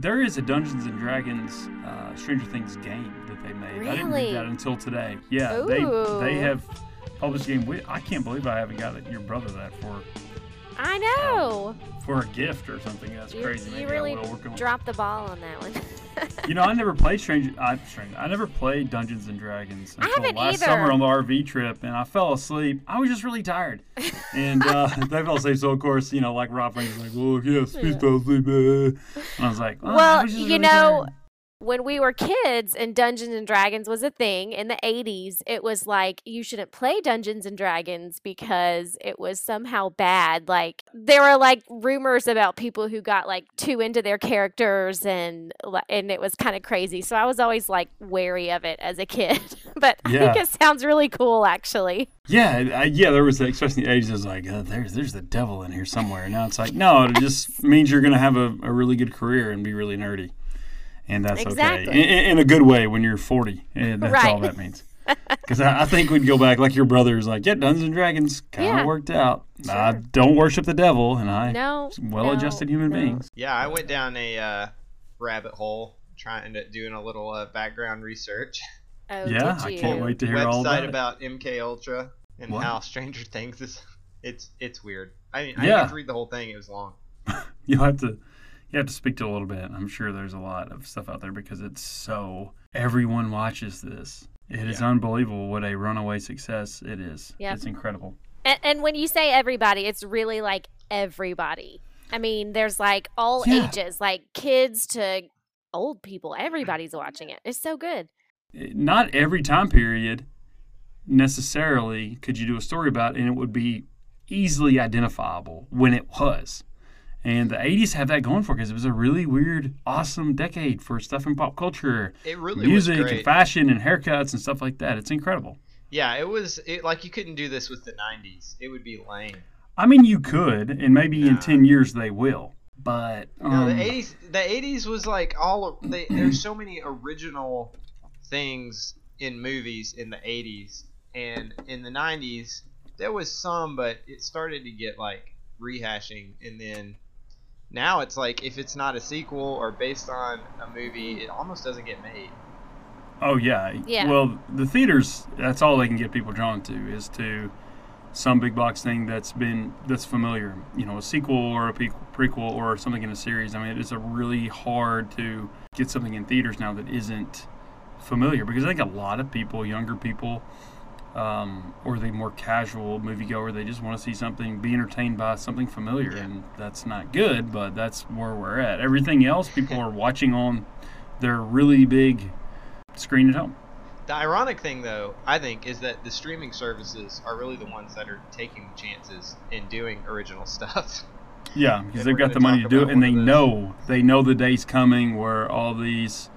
There is a Dungeons and Dragons Stranger Things game that they made. Really? I didn't read that until today. Yeah, ooh. They have published a game. I can't believe I haven't got your brother that for. I know. For a gift or something. That's crazy. You really dropped the ball on that one. You know, I never played I never played Dungeons and Dragons until last summer on the RV trip, and I fell asleep. I was just really tired, and I fell asleep. So of course, you know, like Rob was like, "Oh yes, please fell asleep," and I was like, oh, "Well, was you really know." Tired. When we were kids and Dungeons and Dragons was a thing in the 80s, it was like you shouldn't play Dungeons and Dragons because it was somehow bad. Like there were like rumors about people who got like too into their characters and it was kind of crazy. So I was always like wary of it as a kid. But yeah. I think it sounds really cool actually. Yeah, there was that, especially in the 80s, it was like, there's the devil in here somewhere. Now it's like, no, it just means you're going to have a really good career and be really nerdy. And that's exactly. Okay. In a good way when you're 40. And that's right. All that means. Because I think we'd go back like your brother's like, yeah, Dungeons and Dragons kind of worked out. Sure. I don't worship the devil, and I well-adjusted human beings. Yeah, I went down a rabbit hole trying to doing a little background research. Oh, yeah, I can't wait to hear all that. Website about MKUltra and how Stranger Things is. It's weird. I mean, I didn't have to read the whole thing. It was long. You have to speak to a little bit. I'm sure there's a lot of stuff out there because it's so... Everyone watches this. It is unbelievable what a runaway success it is. Yep. It's incredible. And when you say everybody, it's really like everybody. I mean, there's like all ages, like kids to old people. Everybody's watching it. It's so good. Not every time period necessarily could you do a story about it, and it would be easily identifiable when it was. And the 80s had that going for it because it was a really weird, awesome decade for stuff in pop culture. It really music was great. And fashion and haircuts and stuff like that. It's incredible. Yeah, it was like you couldn't do this with the 90s. It would be lame. I mean, you could, and maybe in 10 years they will. But the 80s, was like there's so many original things in movies in the 80s, and in the 90s there was some, but it started to get like rehashing, and then. Now it's like if it's not a sequel or based on a movie, it almost doesn't get made. Oh, yeah. Well, the theaters, that's all they can get people drawn to is to some big box thing that's familiar. You know, a sequel or a prequel or something in a series. I mean, it's really hard to get something in theaters now that isn't familiar because I think a lot of people, younger people, or the more casual moviegoer, they just want to see something, be entertained by something familiar, and that's not good, but that's where we're at. Everything else people are watching on their really big screen at home. The ironic thing, though, I think, is that the streaming services are really the ones that are taking chances and doing original stuff. Yeah, because they've got the money to do it, and they know the day's coming where all these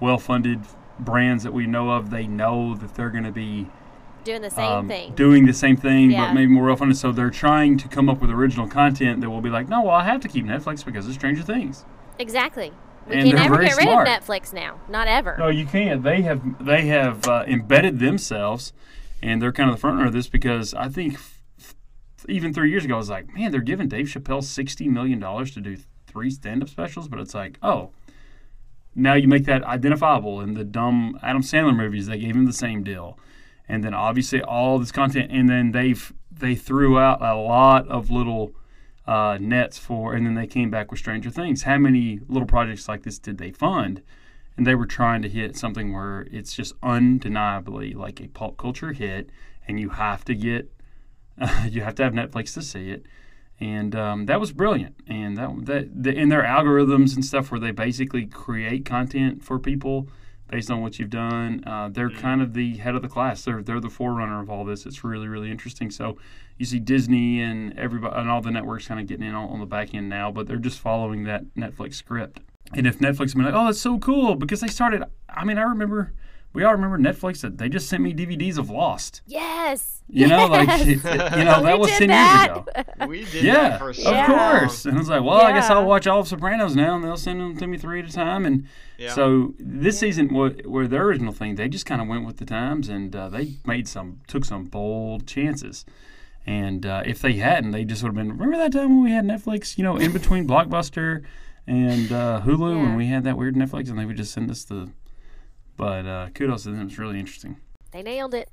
well-funded brands that we know of, they know that they're going to be doing the same thing but maybe more often, so they're trying to come up with original content that will be like, no, well, I have to keep Netflix because of Stranger Things. Exactly. You can never get rid of Netflix now. Not ever. No, you can't. They have embedded themselves, and they're kind of the front runner of this because I think even 3 years ago I was like, man, they're giving Dave Chappelle $60 million to do 3 stand-up specials, but it's like, oh, now you make that identifiable. In the dumb Adam Sandler movies, they gave him the same deal. And then obviously all this content, and then they threw out a lot of little nets for, and then they came back with Stranger Things. How many little projects like this did they fund? And they were trying to hit something where it's just undeniably like a pop culture hit, and you have to get, you have to have Netflix to see it. And that was brilliant. And that in their algorithms and stuff where they basically create content for people based on what you've done, they're kind of the head of the class. They're the forerunner of all this. It's really, really interesting. So you see Disney and everybody and all the networks kind of getting in on the back end now, but they're just following that Netflix script. And if Netflix had been like, oh, that's so cool, because they started, I mean, we all remember Netflix, that they just sent me DVDs of Lost. Yes. You know, like, you know, that was 10 years ago. We did that for sure. Of course. And I was like, well, I guess I'll watch all of Sopranos now, and they'll send them to me 3 at a time. And so this season, where their original thing, they just kind of went with the times, and they took some bold chances. And if they hadn't, they just would have been, remember that time when we had Netflix, you know, in between Blockbuster and Hulu, and we had that weird Netflix, and they would just send us the... But kudos to them. It's really interesting. They nailed it.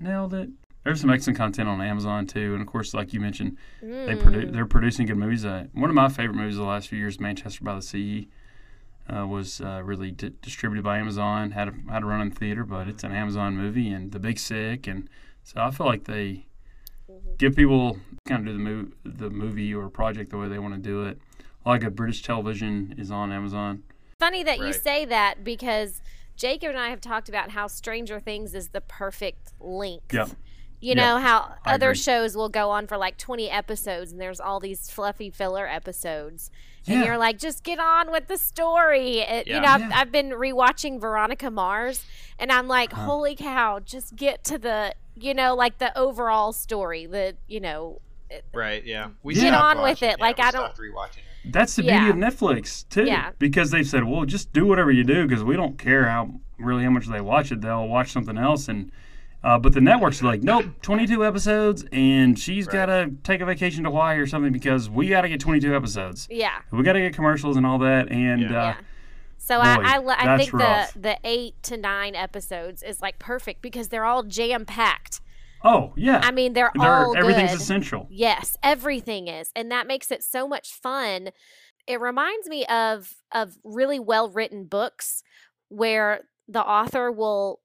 Nailed it. There's some excellent content on Amazon, too. And, of course, like you mentioned, they're producing good movies. One of my favorite movies of the last few years, Manchester by the Sea, was really distributed by Amazon. Had a run in the theater, but it's an Amazon movie. And The Big Sick. And so I feel like they give people kind of do the movie or project the way they want to do it. Like a British television is on Amazon. Funny that you say that, because Jacob and I have talked about how Stranger Things is the perfect length. Yeah. You know, how other shows will go on for like 20 episodes and there's all these fluffy filler episodes. Yeah. And you're like, just get on with the story. You know, I've been rewatching Veronica Mars and I'm like, holy cow, just get to the, you know, like the overall story. The, you know. Right, yeah. We get on with it. Yeah, like, I don't. That's the beauty of Netflix, too. Yeah. Because they've said, well, just do whatever you do because we don't care how much they watch it. They'll watch something else and. But the networks are like, nope, 22 episodes, and she's got to take a vacation to Hawaii or something because we got to get 22 episodes. Yeah. We got to get commercials and all that. And so boy, I think the 8 to 9 episodes is like perfect because they're all jam-packed. Oh, yeah. I mean, they're all everything's good. Essential. Yes, everything is. And that makes it so much fun. It reminds me of really well-written books where the author will...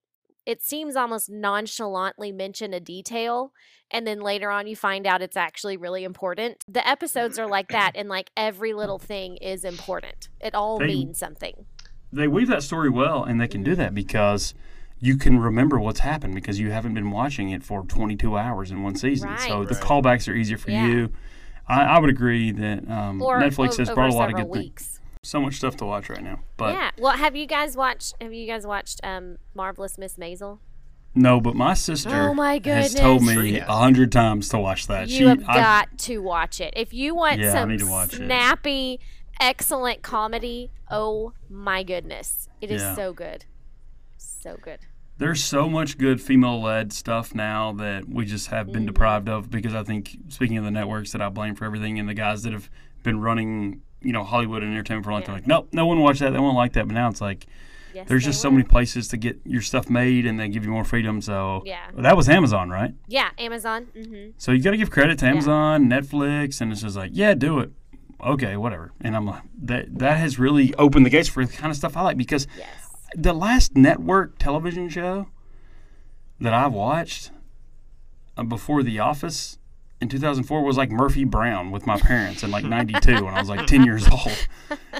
It seems almost nonchalantly mention a detail, and then later on you find out it's actually really important. The episodes are like that, and like every little thing is important. It all means something. They weave that story well, and they can do that because you can remember what's happened because you haven't been watching it for 22 hours in one season. Right. So the callbacks are easier for you. I would agree that Netflix has brought a lot of good things. So much stuff to watch right now. But yeah. Well, have you guys watched Marvelous Miss Maisel? No, but my sister has told me 100 times to watch that. I've got to watch it. If you want some snappy, excellent comedy, oh my goodness. It is so good. So good. There's so much good female-led stuff now that we just have been deprived of because I think, speaking of the networks that I blame for everything and the guys that have been running Hollywood and entertainment for a long time. Like, nope, no one watched that. They won't like that. But now it's like there's just so many places to get your stuff made and they give you more freedom. So that was Amazon, right? Yeah, Amazon. Mm-hmm. So you got to give credit to Amazon, Netflix, and it's just like, do it. Okay, whatever. And I'm like, that has really opened the gates for the kind of stuff I like because the last network television show that I watched before The Office in 2004 was like Murphy Brown with my parents in like 92 when I was like 10 years old.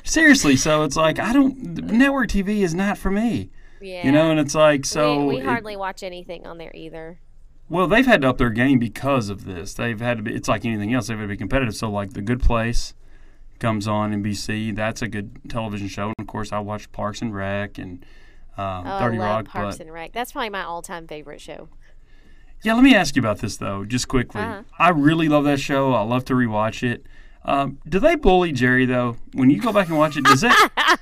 Seriously, so it's like network TV is not for me. Yeah. You know, and it's like so we hardly watch anything on there either. Well, they've had to up their game because of this. They've had to be, it's like anything else, they've had to be competitive. So like The Good Place comes on NBC. That's a good television show. And of course, I watch Parks and Rec and 30 Rock. Parks and Rec. That's probably my all-time favorite show. Yeah, let me ask you about this, though, just quickly. I really love that show. I love to rewatch it. Do they bully Jerry, though? When you go back and watch it, does it?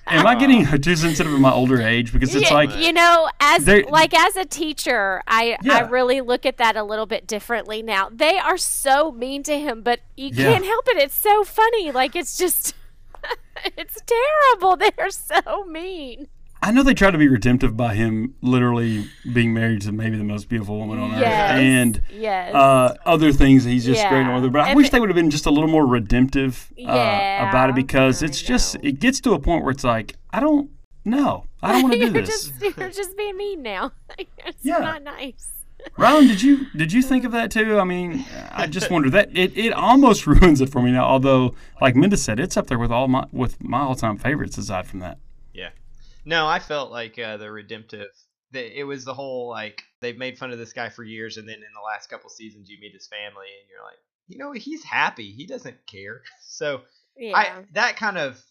Am I getting too sensitive at my older age? Because it's like... You know, as a teacher, I really look at that a little bit differently now. They are so mean to him, but you can't help it. It's so funny. Like, it's just... it's terrible. They're so mean. I know they try to be redemptive by him literally being married to maybe the most beautiful woman on earth and other things he's just great on. But I wish they would have been just a little more redemptive about it because it gets to a point where it's like, I don't want to do this. You're just being mean now. It's not nice. Rylan, did you think of that too? I mean, I just wonder that it almost ruins it for me now. Although, like Minda said, it's up there with my all-time favorites aside from that. Yeah. No, I felt like the redemptive. It was the whole like they've made fun of this guy for years, and then in the last couple seasons, you meet his family, and you're like, he's happy. He doesn't care. So that kind of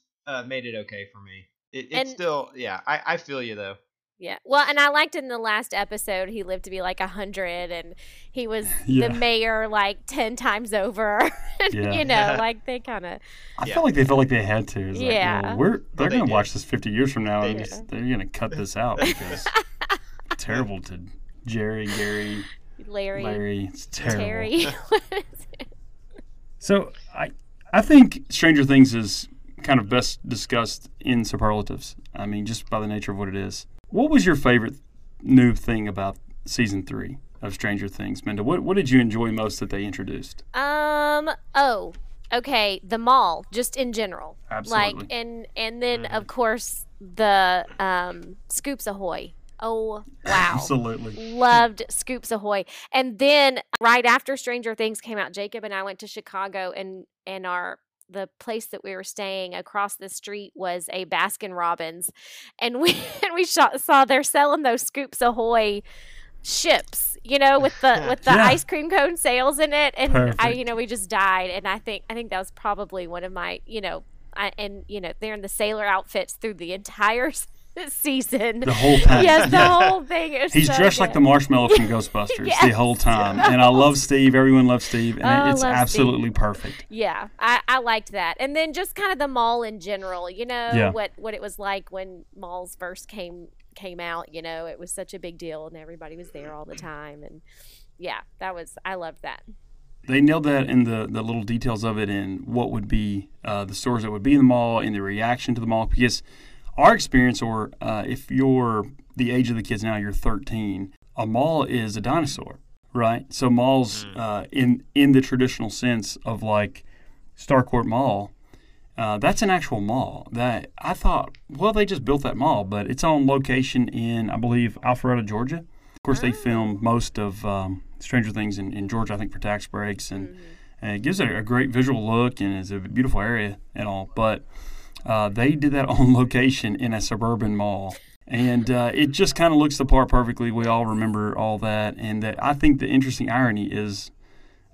made it okay for me. It's still, I feel you though. Yeah. Well, and I liked in the last episode, he lived to be like 100 and he was the mayor like 10 times over. Like they kind of. I feel like they felt like they had to. It's like, they're going to watch this 50 years from now and they're going to cut this out because it's terrible to Jerry, Gary, Larry. It's terrible. Terry. So I think Stranger Things is kind of best discussed in superlatives. I mean, just by the nature of what it is. What was your favorite new thing about season 3 of Stranger Things, Minda? What did you enjoy most that they introduced? Okay, the mall, just in general. Absolutely. Like, and then, of course, the Scoops Ahoy. Oh, wow. Absolutely. Loved Scoops Ahoy. And then right after Stranger Things came out, Jacob and I went to Chicago, and the place that we were staying across the street was a Baskin Robbins. And we saw they're selling those Scoops Ahoy ships, you know, with the ice cream cone sales in it. And perfect. We just died. And I think that was probably one of my, they're in the sailor outfits through the entire season. The whole thing. Yes, the whole thing. He's so dressed good. Like the marshmallow from Ghostbusters yes. The whole time. And I love Steve. Everyone loves Steve. And it's absolutely Steve. Perfect. Yeah, I liked that. And then just kind of the mall in general, what it was like when malls first came out. It was such a big deal, and everybody was there all the time. And yeah, I loved that. They nailed that in the little details of it, and what would be the stores that would be in the mall and the reaction to the mall. Because our experience, or if you're the age of the kids now, you're 13, a mall is a dinosaur, right? So malls, in the traditional sense of like Starcourt Mall, that's an actual mall that I thought, well, they just built that mall, but it's on location in, I believe, Alpharetta, Georgia. Of course, they filmed most of Stranger Things in Georgia, I think, for tax breaks, and it gives it a great visual look, and it's a beautiful area and all, but... they did that on location in a suburban mall, and it just kind of looks the part perfectly. We all remember all that, and that I think the interesting irony is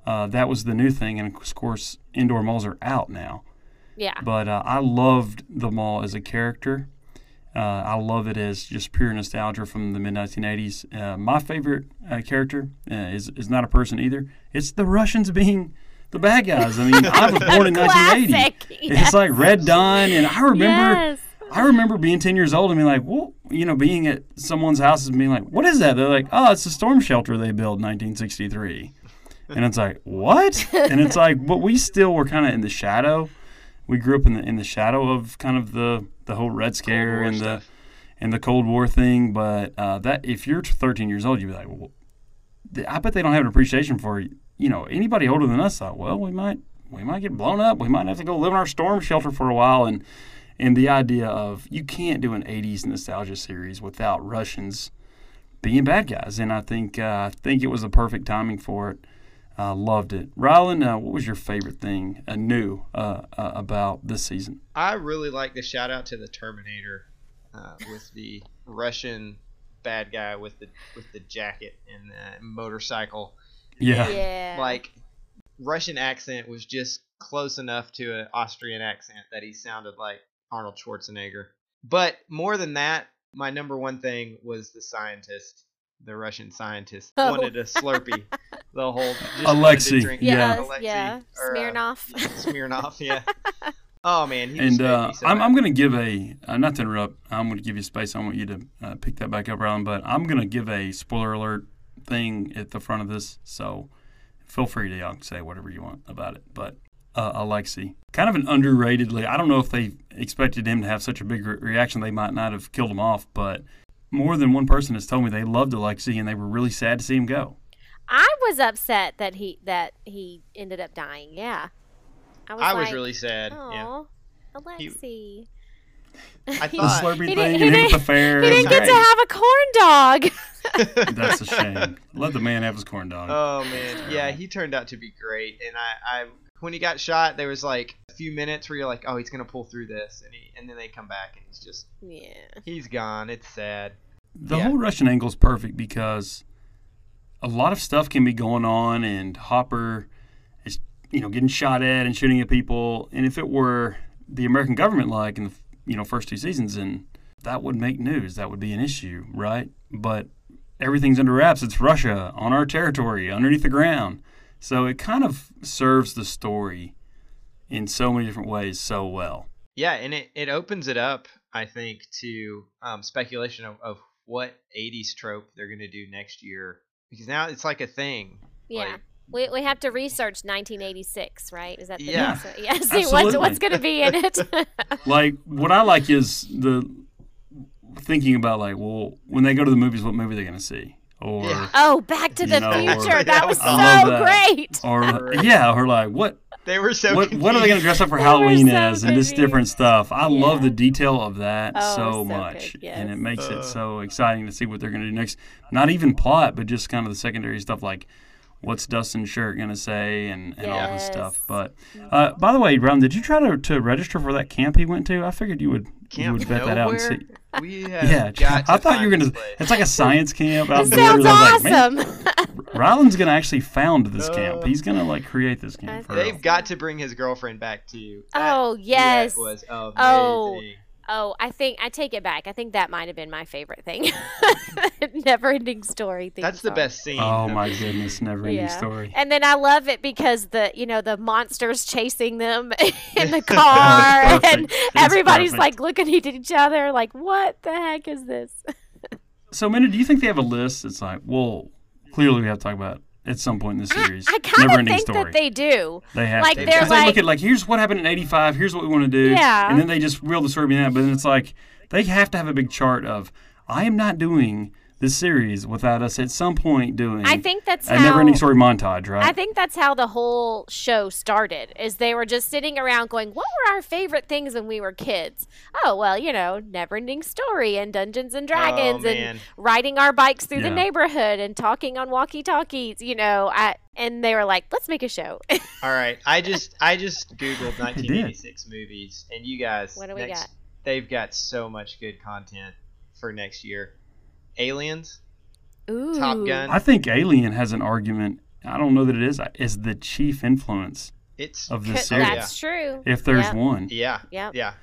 that was the new thing, and of course, indoor malls are out now. Yeah. But I loved the mall as a character. I love it as just pure nostalgia from the mid-1980s. My favorite character is not a person either. It's the Russians being... the bad guys. I mean, I was born in 1980. Yes. It's like Red Dawn, and I remember being 10 years old and being like, well, being at someone's house and being like, what is that? They're like, oh, it's a storm shelter they built in 1963. And it's like, what? And it's like, but we still were kind of in the shadow. We grew up in the shadow of kind of the whole Red Scare and stuff. and the Cold War thing. But that if you're 13 years old, you'd be like, well, I bet they don't have an appreciation for it. Anybody older than us thought, well, we might get blown up. We might have to go live in our storm shelter for a while. And the idea of you can't do an 80s nostalgia series without Russians being bad guys. And I think it was the perfect timing for it. I loved it. Rylan, what was your favorite thing new about this season? I really like the shout out to the Terminator with the Russian bad guy with the jacket and the motorcycle. Yeah. Like, Russian accent was just close enough to an Austrian accent that he sounded like Arnold Schwarzenegger. But more than that, my number one thing was the scientist. The Russian scientist wanted a Slurpee. The whole Alexi. Drink. Yeah. Alexi, yeah. Or, Smirnoff. Smirnoff, yeah. Oh, man. He and so I'm going to give a – not to interrupt. I'm going to give you space. I want you to pick that back up, Rylan. But I'm going to give a spoiler alert thing at the front of this, so feel free to y'all say whatever you want about it. But Alexi, kind of an underrated lead. I don't know if they expected him to have such a big reaction. They might not have killed him off, but more than one person has told me they loved Alexi and they were really sad to see him go. I was upset that he ended up dying. Yeah, I was really sad. Oh, yeah. Alexi. I thought the Slurpee thing and him at the fair. He didn't get to have a corn dog. That's a shame. Let the man have his corn dog. Oh, man. Yeah, he turned out to be great. And I when he got shot, there was like a few minutes where you're like, oh, he's going to pull through this. And then they come back and he's just, he's gone. It's sad. The whole Russian angle is perfect because a lot of stuff can be going on, and Hopper is, getting shot at and shooting at people. And if it were the American government, like in the first two seasons, and that would make news. That would be an issue, right? But everything's under wraps. It's Russia on our territory, underneath the ground. So it kind of serves the story in so many different ways so well. Yeah, and it opens it up, I think, to speculation of what 80s trope they're going to do next year. Because now it's like a thing. Yeah. Like, We have to research 1986, right? Is that the answer? Yeah. See what's going to be in it. Like, what I like is the thinking about, like, well, when they go to the movies, what movie they're going to see. Or Back to the Future. Or, that was so great. Or or like what they were so what are they going to dress up for Halloween as and this different stuff. I love the detail of that so much. Good, yes. And it makes it so exciting to see what they're going to do next. Not even plot, but just kind of the secondary stuff, like what's Dustin's shirt going to say and all this stuff. But by the way, Ron, did you try to register for that camp he went to? I figured you would. Camp would vet that out and see. We I thought you were going to. It's like a science camp out there. Sounds awesome. Like, Ryland's going to actually found this camp. He's going to like create this camp. For they've got to bring his girlfriend back to you. Oh yes. That was amazing. Oh, I take it back. I think that might have been my favorite thing. Never Ending Story. That's the best scene. Oh my goodness, Never Ending Story. And then I love it because the monsters chasing them in the car, and everybody's like looking at each other, like, what the heck is this? So, Minna, do you think they have a list? It's like, well, clearly we have to talk about it at some point in the series. I kind of think that they do. They have to. Because they look at, like, here's what happened in 85, here's what we want to do. Yeah. And then they just reel the story behind. But then it's like, they have to have a big chart of, I am not doing this series without us at some point doing a never-ending story montage, right? I think that's how the whole show started, is they were just sitting around going, what were our favorite things when we were kids? Oh, well, Never-Ending Story and Dungeons and Dragons and riding our bikes through the neighborhood and talking on walkie-talkies, and they were like, let's make a show. All right. I just Googled 1986 movies, and you guys, what do we got? They've got so much good content for next year. Aliens, ooh. Top Gun. I think Alien has an argument. I don't know that it is the chief influence of the series. That's true. If there's one. Yeah. Yep. Yeah.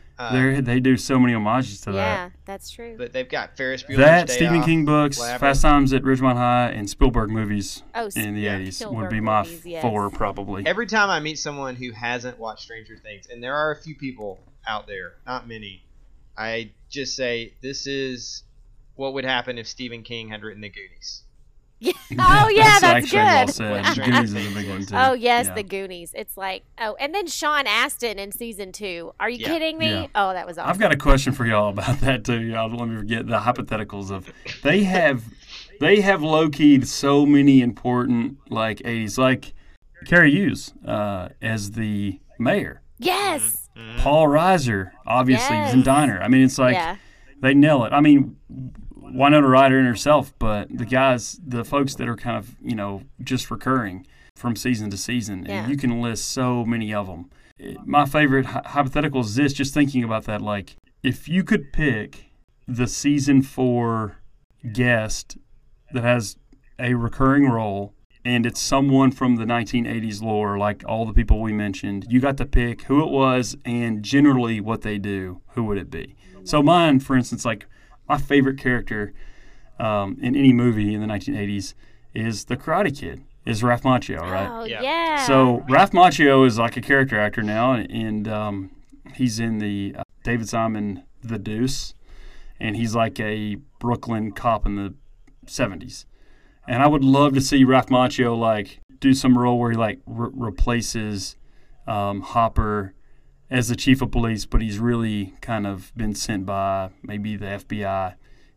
They do so many homages to that. Yeah, that's true. But they've got Ferris Bueller's Day Stephen King books, Labyrinth. Fast Times at Ridgemont High, and Spielberg movies in the 80s Spielberg would be my four probably. Every time I meet someone who hasn't watched Stranger Things, and there are a few people out there, not many, I just say this is... what would happen if Stephen King had written The Goonies? Yeah. Oh, yeah, that's good. Well said. The Goonies is a big one, too. Oh, yes, The Goonies. It's like, and then Sean Astin in season 2. Are you kidding me? Yeah. Oh, that was awesome. I've got a question for y'all about that, too. Y'all don't let me forget the hypotheticals of they have low-keyed so many important, like, 80s. Like, Carrie Hughes as the mayor. Yes. Mm-hmm. Paul Reiser, obviously, was in Diner. I mean, it's like... Yeah. They nail it. I mean, Winona Ryder in herself, but the folks that are kind of, just recurring from season to season, and you can list so many of them. My favorite hypothetical is this, just thinking about that, like, if you could pick the season 4 guest that has a recurring role, and it's someone from the 1980s lore, like all the people we mentioned, you got to pick who it was and generally what they do, who would it be? So mine, for instance, like my favorite character in any movie in the 1980s is the Karate Kid, is Ralph Macchio, right? Oh, yeah. So Ralph Macchio is like a character actor now, and he's in the David Simon, The Deuce, and he's like a Brooklyn cop in the 70s. And I would love to see Ralph Macchio like do some role where he like replaces Hopper as the chief of police, but he's really kind of been sent by maybe the FBI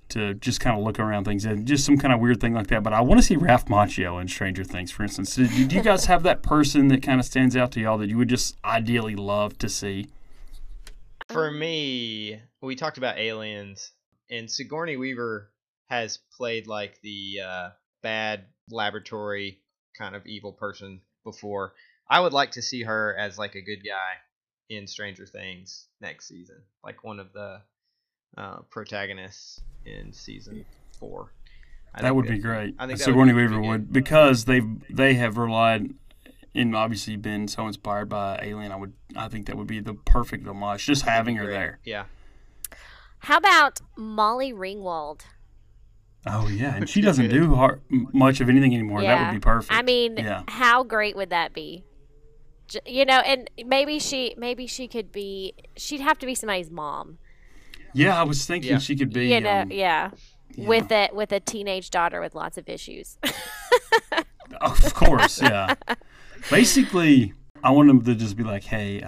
to just kind of look around things and just some kind of weird thing like that. But I want to see Ralph Macchio in Stranger Things, for instance. So do you guys have that person that kind of stands out to y'all that you would just ideally love to see? For me, we talked about Aliens, and Sigourney Weaver has played like the bad laboratory kind of evil person before. I would like to see her as like a good guy in Stranger Things next season, like one of the protagonists in season 4. That would be great. I think Sigourney Weaver would, because they have relied and obviously been so inspired by Alien. I think that would be the perfect homage, just having her there. Yeah. How about Molly Ringwald? Oh, yeah, and she doesn't do much of anything anymore. Yeah. That would be perfect. I mean, how great would that be? And maybe she could be. She'd have to be somebody's mom. Yeah, I was thinking she could be. With a teenage daughter with lots of issues. Of course, yeah. Basically, I want them to just be like, hey,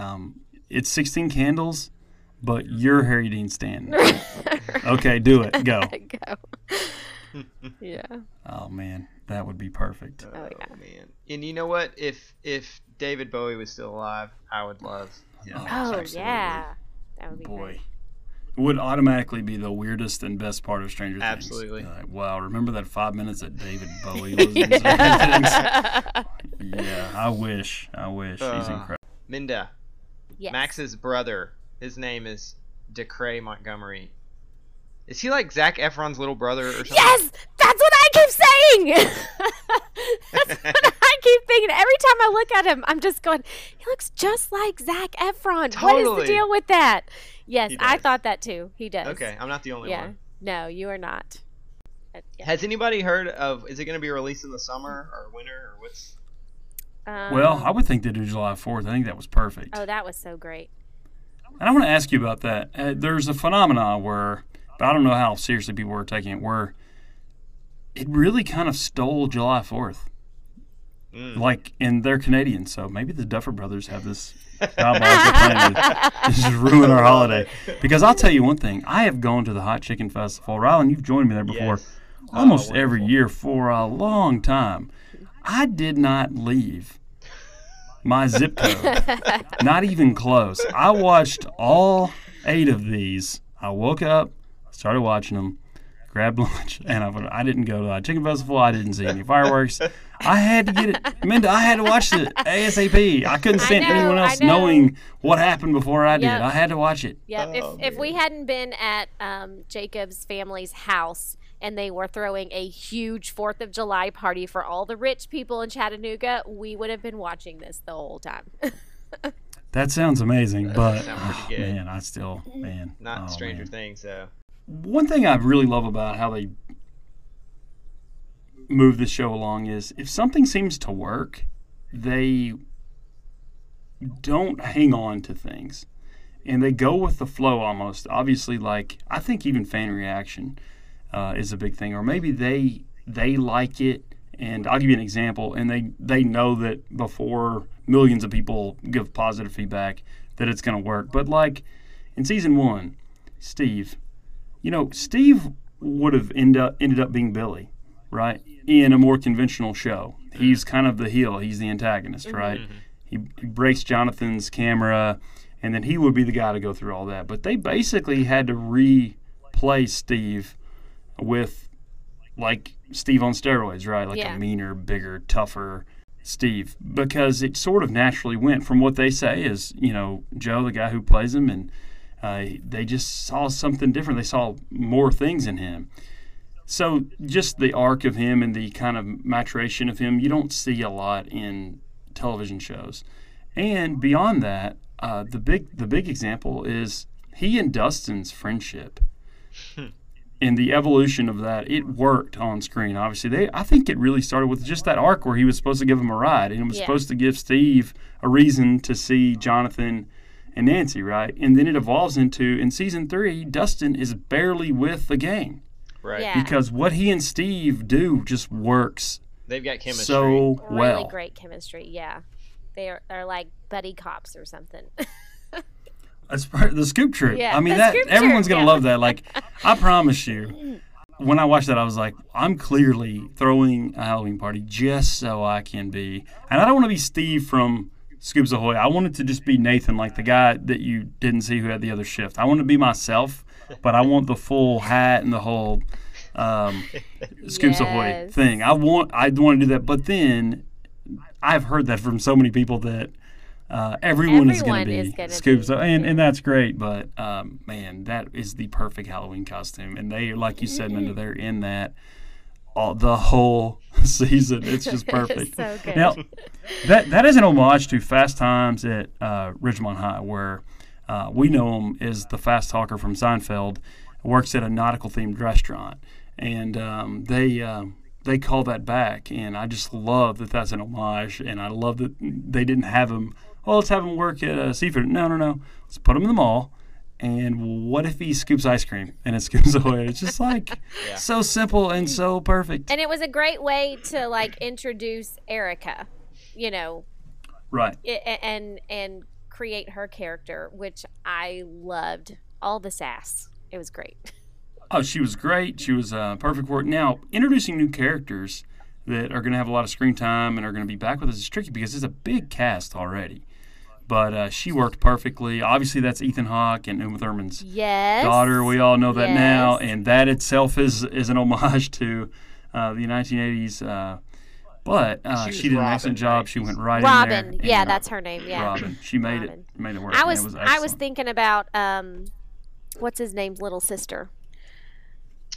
it's 16 candles, but you're Harry Dean Stanton. Okay, do it. Go. Go. Yeah. Oh, man. That would be perfect. Oh, yeah. Man. And you know what? If David Bowie was still alive, I would love him. Oh, yeah. That would be great. It would automatically be the weirdest and best part of Stranger Things. Absolutely. Like, wow, remember that 5 minutes that David Bowie was in Stranger Things? Yeah, I wish. He's incredible. Minda. Yes. Max's brother. His name is DeCray Montgomery. Is he like Zac Efron's little brother or something? Yes! That's what I keep saying! That's what I keep thinking. Every time I look at him, I'm just going, he looks just like Zac Efron. Totally. What is the deal with that? Yes, I thought that too. He does. Okay, I'm not the only one. No, you are not. Yeah. Has anybody heard of, is it going to be released in the summer or winter or what's? Well, I would think they do July 4th. I think that was perfect. Oh, that was so great. And I want to ask you about that. There's a phenomenon where, but I don't know how seriously people were taking it, where it really kind of stole July 4th. Like, and they're Canadian, so maybe the Duffer Brothers have this just ruin our holiday. Because I'll tell you one thing, I have gone to the Hot Chicken Festival. Rylan, you've joined me there before, almost every year for a long time. I did not leave my zip code, not even close. I watched all 8 of these. I woke up, started watching them. Grabbed lunch, and I didn't go to the chicken festival. I didn't see any fireworks. I had to get it. Minda, I had to watch it ASAP. I couldn't stand anyone else knowing what happened before I did. I had to watch it. Yeah, if we hadn't been at Jacob's family's house and they were throwing a huge 4th of July party for all the rich people in Chattanooga, we would have been watching this the whole time. That sounds amazing, but Stranger Things, though. One thing I really love about how they move the show along is if something seems to work, they don't hang on to things. And they go with the flow almost. Obviously, like, I think even fan reaction is a big thing. Or maybe they like it. And I'll give you an example. And they know that before millions of people give positive feedback that it's going to work. But, like, in season 1, Steve... You know, Steve would have ended up being Billy, right? In a more conventional show. He's kind of the heel. He's the antagonist, right? Mm-hmm. He breaks Jonathan's camera, and then he would be the guy to go through all that. But they basically had to replace Steve with, like, Steve on steroids, right? Like a meaner, bigger, tougher Steve. Because it sort of naturally went from what they say is, you know, Joe, the guy who plays him, and... they just saw something different. They saw more things in him. So just the arc of him and the kind of maturation of him, you don't see a lot in television shows. And beyond that, the big example is he and Dustin's friendship and the evolution of that. It worked on screen. Obviously, I think it really started with just that arc where he was supposed to give him a ride and it was supposed to give Steve a reason to see Jonathan and Nancy, right? And then it evolves into, in season 3, Dustin is barely with the gang. Right. Yeah. Because what he and Steve do just works. They've got chemistry. So well. Really great chemistry, yeah. They're like buddy cops or something. That's part of the Scoop Troop. Yeah, I mean, that everyone's going to love that. Like, I promise you, when I watched that, I was like, I'm clearly throwing a Halloween party just so I can be. And I don't want to be Steve from... Scoops Ahoy. I wanted to just be Nathan, like the guy that you didn't see who had the other shift. I want to be myself, but I want the full hat and the whole Scoops Ahoy thing. I want to do that. But then I've heard that from so many people that everyone is going to be Scoops Ahoy. And that's great. But, man, that is the perfect Halloween costume. And they, like you said, Minda, they're in that. The whole season. It's just perfect. So good. Now, that is an homage to Fast Times at Ridgemont High, where we know him as the fast talker from Seinfeld, works at a nautical-themed restaurant. And they call that back, and I just love that that's an homage, and I love that they didn't have him, let's have him work at a seafood. No. Let's put him in the mall. and what if he scoops ice cream and it scoops away? It's just like so simple and so perfect. And it was a great way to like introduce Erica, you know, right? And create her character, which I loved. All the sass. It was great. Oh, she was great. She was perfect for it. Now, introducing new characters that are going to have a lot of screen time and are going to be back with us is tricky because it's a big cast already. But she worked perfectly. Obviously, that's Ethan Hawke and Uma Thurman's daughter. We all know that now. And that itself is an homage to the 1980s. But she did an excellent job. She went right in there. Robin. Yeah, that's her name. Yeah, Robin. She made it work. I was thinking about what's his name's little sister.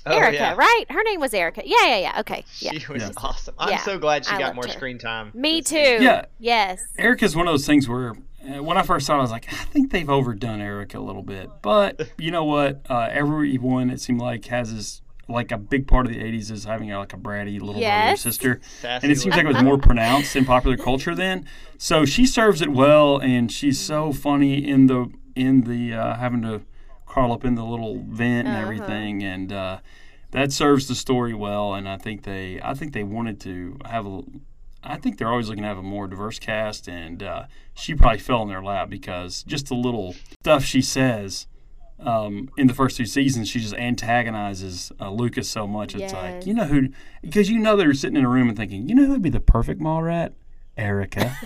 Oh, Erica, right? Her name was Erica. Yeah. Okay. Yeah. She was awesome. I'm so glad she got more screen time. Me too. Yeah. Yes. Erica's one of those things where when I first saw it, I was like, I think they've overdone Erica a little bit. But you know what? Everyone, it seemed like, has this, like a big part of the 80s is having like a bratty little brother sister. Sassy, and it seems like it was more pronounced in popular culture then. So she serves it well, and she's so funny in the having to crawl up in the little vent and everything, and that serves the story well. And I think they wanted to have a. I think they're always looking to have a more diverse cast, and she probably fell in their lap because just the little stuff she says in the first two seasons, she just antagonizes Lucas so much. It's like, you know who, because you know they're sitting in a room and thinking, you know who'd be the perfect mall rat? Erica.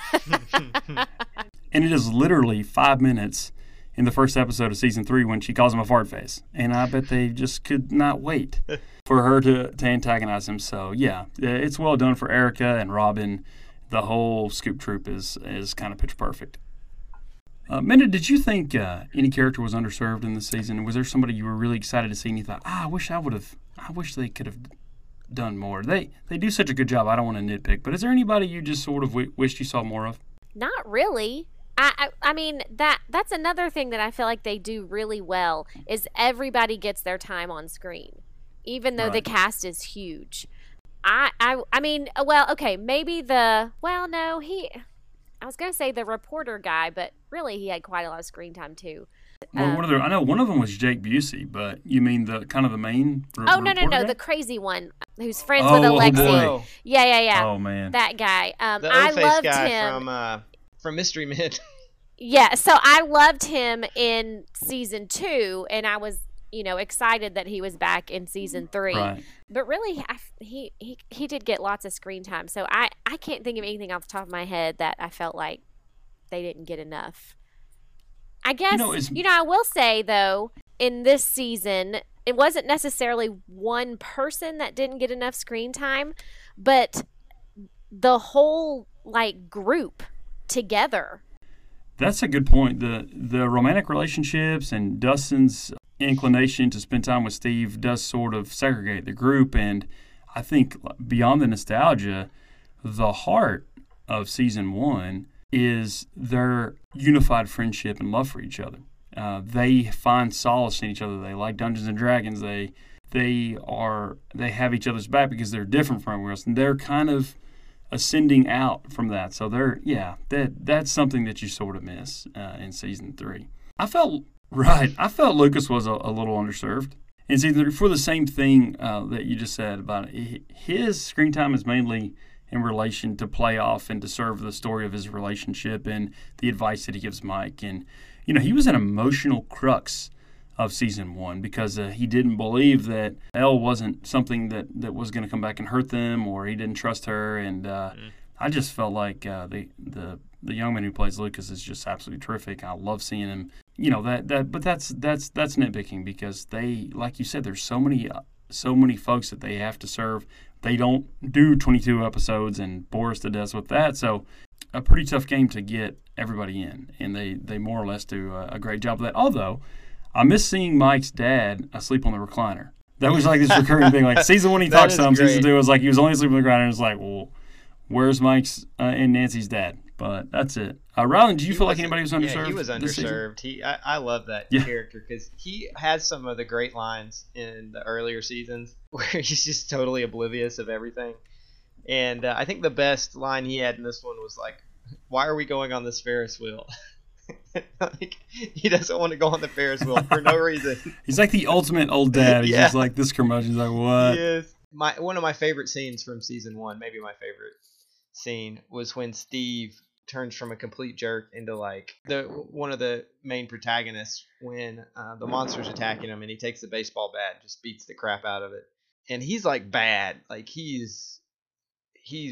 And it is literally 5 minutes in the first episode of season 3 when she calls him a fart face. And I bet they just could not wait for her to antagonize him. So, yeah, it's well done for Erica and Robin. The whole Scoop Troop is kind of pitch perfect. Minda, did you think any character was underserved in this season? Was there somebody you were really excited to see and you thought, I wish they could have done more? They do such a good job, I don't want to nitpick. But is there anybody you just sort of wished you saw more of? Not really. I mean, that's another thing that I feel like they do really well is everybody gets their time on screen, even though the cast is huge. I mean, well, okay, maybe I was going to say the reporter guy, but really he had quite a lot of screen time too. Well, I know one of them was Jake Busey, but you mean the kind of the main reporter guy? The crazy one who's friends with Alexi. Oh. Yeah. Oh, man. That guy. The old face guy from Mystery Men. Yeah, so I loved him in season 2, and I was, excited that he was back in season 3. Right. But really, he did get lots of screen time. So I can't think of anything off the top of my head that I felt like they didn't get enough. I guess, I will say, though, in this season, it wasn't necessarily one person that didn't get enough screen time, but the whole, group together. That's a good point. The romantic relationships and Dustin's inclination to spend time with Steve does sort of segregate the group, and I think beyond the nostalgia, the heart of season 1 is their unified friendship and love for each other. They find solace in each other. They like Dungeons and Dragons. They have each other's back because they're different from everyone else, and they're kind of ascending out from that. So that's something that you sort of miss in season 3. I felt Lucas was a little underserved in season 3 for the same thing that you just said about it. His screen time is mainly in relation to playoff and to serve the story of his relationship and the advice that he gives Mike. And, he was an emotional crux of season 1 because he didn't believe that Elle wasn't something that was going to come back and hurt them, or he didn't trust her. And I just felt like the young man who plays Lucas is just absolutely terrific. I love seeing him. But that's nitpicking because they, like you said, there's so many folks that they have to serve. They don't do 22 episodes and bore us to death with that. So a pretty tough game to get everybody in, and they more or less do a great job of that. Although, I miss seeing Mike's dad asleep on the recliner. That was like this recurring thing. Like season 1, he talked some. Season 2 was like he was only asleep on the recliner. It's like, well, where's Mike's and Nancy's dad? But that's it. Rylan, do you feel like anybody was underserved? Yeah, he was underserved. I love that character because he has some of the great lines in the earlier seasons where he's just totally oblivious of everything. And I think the best line he had in this one was like, "Why are we going on this Ferris wheel?" Like, he doesn't want to go on the Ferris wheel for no reason. He's like the ultimate old dad. He's just like this curmudgeon. He's like, what? Yes. One of my favorite scenes from season one, maybe my favorite scene, was when Steve turns from a complete jerk into like one of the main protagonists when the monster's attacking him, and he takes the baseball bat and just beats the crap out of it. And he's like bad. Like he's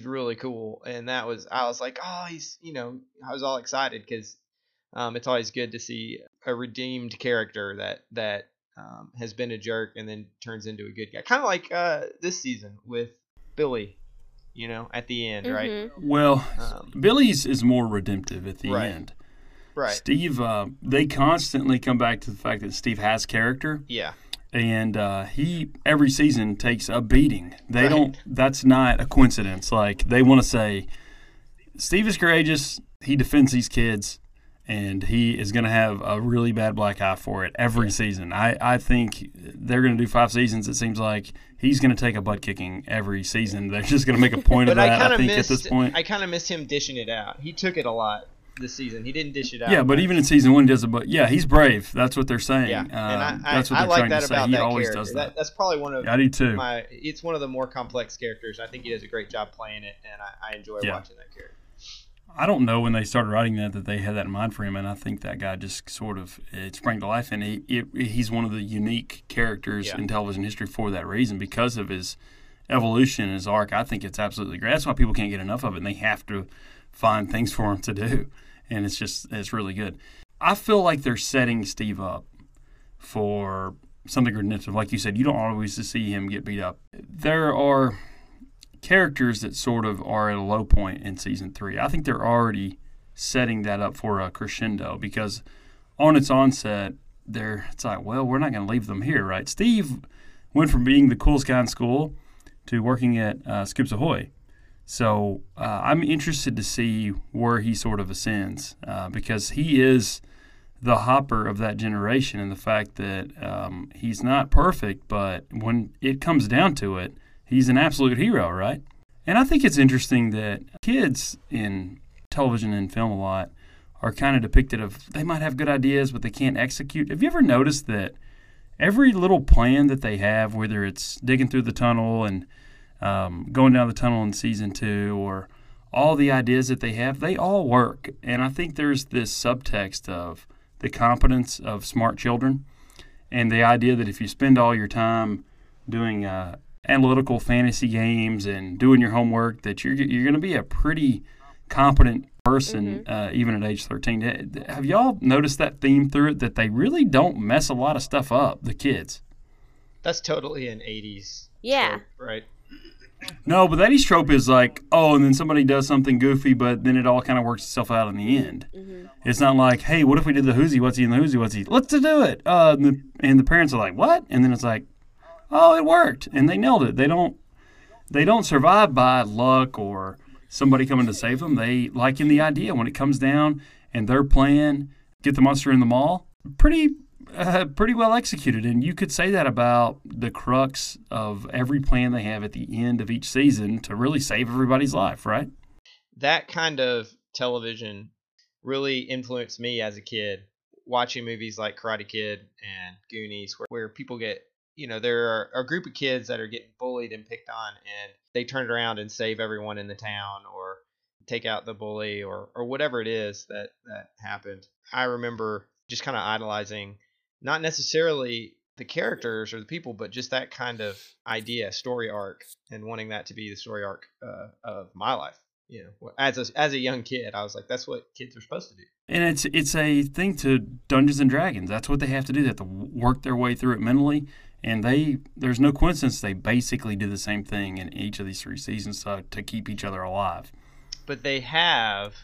really cool. And I was like, oh, I was all excited because it's always good to see a redeemed character that has been a jerk and then turns into a good guy. Kind of like this season with Billy, at the end, right? Well, Billy's is more redemptive at the end. Right. Steve, they constantly come back to the fact that Steve has character. Yeah. And he, every season, takes a beating. They don't, that's not a coincidence. Like, they want to say, Steve is courageous, he defends these kids, and he is going to have a really bad black eye for it every season. I think they're going to do 5 seasons. It seems like he's going to take a butt kicking every season. They're just going to make a point of that, I think, at this point. I kind of miss him dishing it out. He took it a lot this season. He didn't dish it out. Yeah, but even in season one, he's brave. That's what they're saying. Yeah, and that's what they're like trying to say. He always does that. That's probably one of it's one of the more complex characters. I think he does a great job playing it, and I enjoy watching that character. I don't know when they started writing that they had that in mind for him, and I think that guy just sort of it sprang to life, and he's one of the unique characters in television history for that reason because of his evolution and his arc. I think it's absolutely great. That's why people can't get enough of it, and they have to find things for him to do. And it's really good. I feel like they're setting Steve up for something redemptive. Like you said, you don't always see him get beat up. There are characters that sort of are at a low point in season 3. I think they're already setting that up for a crescendo because on its onset, it's like, well, we're not going to leave them here, right? Steve went from being the coolest guy in school to working at Scoops Ahoy. So I'm interested to see where he sort of ascends because he is the Hopper of that generation, and the fact that he's not perfect, but when it comes down to it, he's an absolute hero, right? And I think it's interesting that kids in television and film a lot are kind of depicted of they might have good ideas, but they can't execute. Have you ever noticed that every little plan that they have, whether it's digging through the tunnel and going down the tunnel in season 2 or all the ideas that they have, they all work. And I think there's this subtext of the competence of smart children and the idea that if you spend all your time doing analytical fantasy games and doing your homework, that you're going to be a pretty competent person even at age 13. Have y'all noticed that theme through it, that they really don't mess a lot of stuff up, the kids? That's totally an 80s trope, right? No, but that 80s trope is like, oh, and then somebody does something goofy, but then it all kind of works itself out in the end. Mm-hmm. It's not like, hey, what if we did the who's he, what's he, and the who's he, what's he? Let's do it. And the parents are like, what? And then it's like, oh, it worked. And they nailed it. They don't survive by luck or somebody coming to save them. They like in the idea when it comes down and their plan, get the monster in the mall, pretty well executed. And you could say that about the crux of every plan they have at the end of each season to really save everybody's life, right? That kind of television really influenced me as a kid, watching movies like Karate Kid and Goonies, where people get, there are a group of kids that are getting bullied and picked on, and they turn it around and save everyone in the town or take out the bully or whatever it is that happened. I remember just kind of idolizing not necessarily the characters or the people, but just that kind of idea, story arc, and wanting that to be the story arc of my life. As a young kid, I was like, that's what kids are supposed to do. And it's a thing to Dungeons and Dragons. That's what they have to do. They have to work their way through it mentally. And there's no coincidence. They basically do the same thing in each of these 3 seasons to keep each other alive. But they have,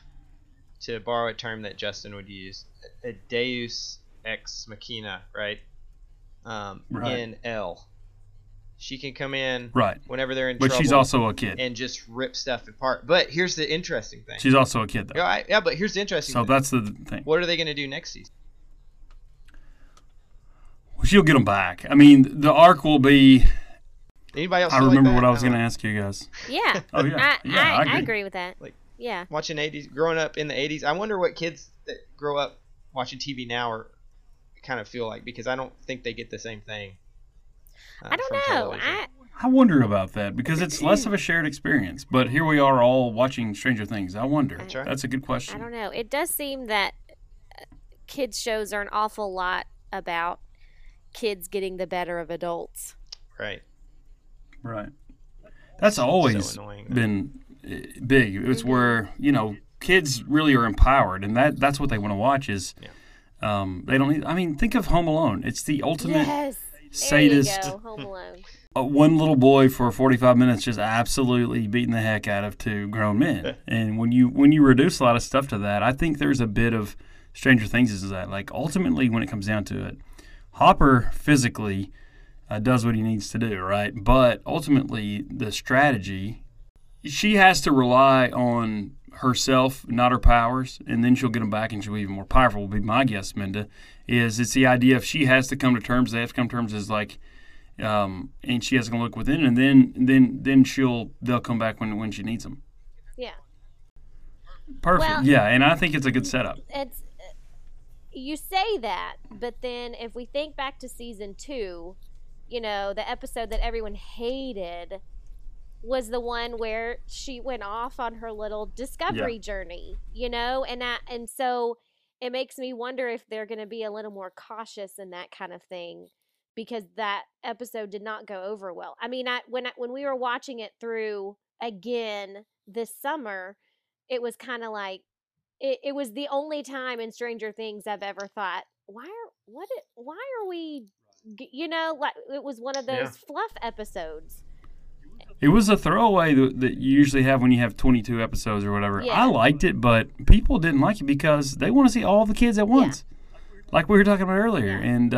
to borrow a term that Justin would use, a deus ex machina, right? Right. In L. She can come in whenever they're in trouble. But she's also a kid. And just rip stuff apart. But here's the interesting thing. She's also a kid, though. Yeah, but here's the interesting thing. So that's the thing. What are they going to do next season? Well, she'll get them back. I mean, the arc will be... Anybody else I remember like what I was going to ask you guys. Yeah. Oh, yeah. I agree with that. Growing up in the 80s, I wonder what kids that grow up watching TV now are kind of feel like, because I don't think they get the same thing. I don't know. I wonder about that, because it's less of a shared experience. But here we are all watching Stranger Things. I wonder. That's a good question. I don't know. It does seem that kids' shows are an awful lot about kids getting the better of adults. Right. Right. That's always so annoying, been big. It's where, you know, kids really are empowered, and that's what they want to watch is they don't need, I mean, think of Home Alone. It's the ultimate sadist. There you go, Home Alone. One little boy for 45 minutes just absolutely beating the heck out of two grown men. And when you reduce a lot of stuff to that, I think there's a bit of Stranger Things is that. Like, ultimately, when it comes down to it, Hopper physically does what he needs to do, right? But ultimately, the strategy, she has to rely on herself, not her powers, and then she'll get them back and she'll be even more powerful, would be my guess, Minda, is it's the idea of she has to come to terms, they have to come to terms as like, and she has to look within, and then they'll come back when she needs them. Yeah. Perfect. Well, yeah, and I think it's a good setup. It's you say that, but then if we think back to season 2, you know, the episode that everyone hated was the one where she went off on her little discovery journey, you know, and so it makes me wonder if they're going to be a little more cautious in that kind of thing, because that episode did not go over well. I mean, when we were watching it through again this summer, it was kind of like it was the only time in Stranger Things I've ever thought, why are we, you know, like it was one of those fluff episodes. It was a throwaway that you usually have when you have 22 episodes or whatever. Yeah. I liked it, but people didn't like it because they want to see all the kids at once, like we were talking about earlier. Yeah. And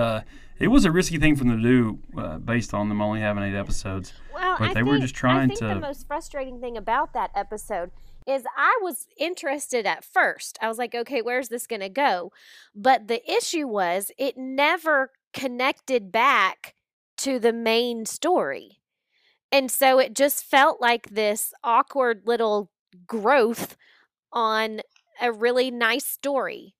it was a risky thing for them to do based on them only having 8 episodes. Well, but they were just trying to... I think the most frustrating thing about that episode is I was interested at first. I was like, okay, where's this going to go? But the issue was it never connected back to the main story. And so it just felt like this awkward little growth on a really nice story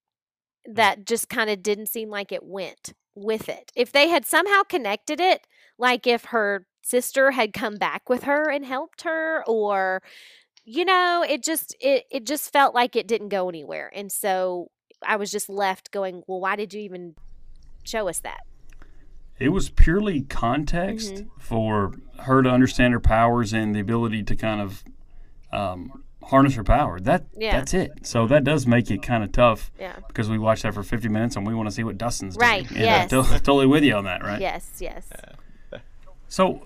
that just kind of didn't seem like it went with it. If they had somehow connected it, like if her sister had come back with her and helped her, or, you know, it just felt like it didn't go anywhere. And so I was just left going, well, why did you even show us that? It was purely context for her to understand her powers and the ability to kind of harness her power. That's it. So that does make it kind of tough because we watched that for 50 minutes and we want to see what Dustin's doing. Right, and totally with you on that, right? Yes. So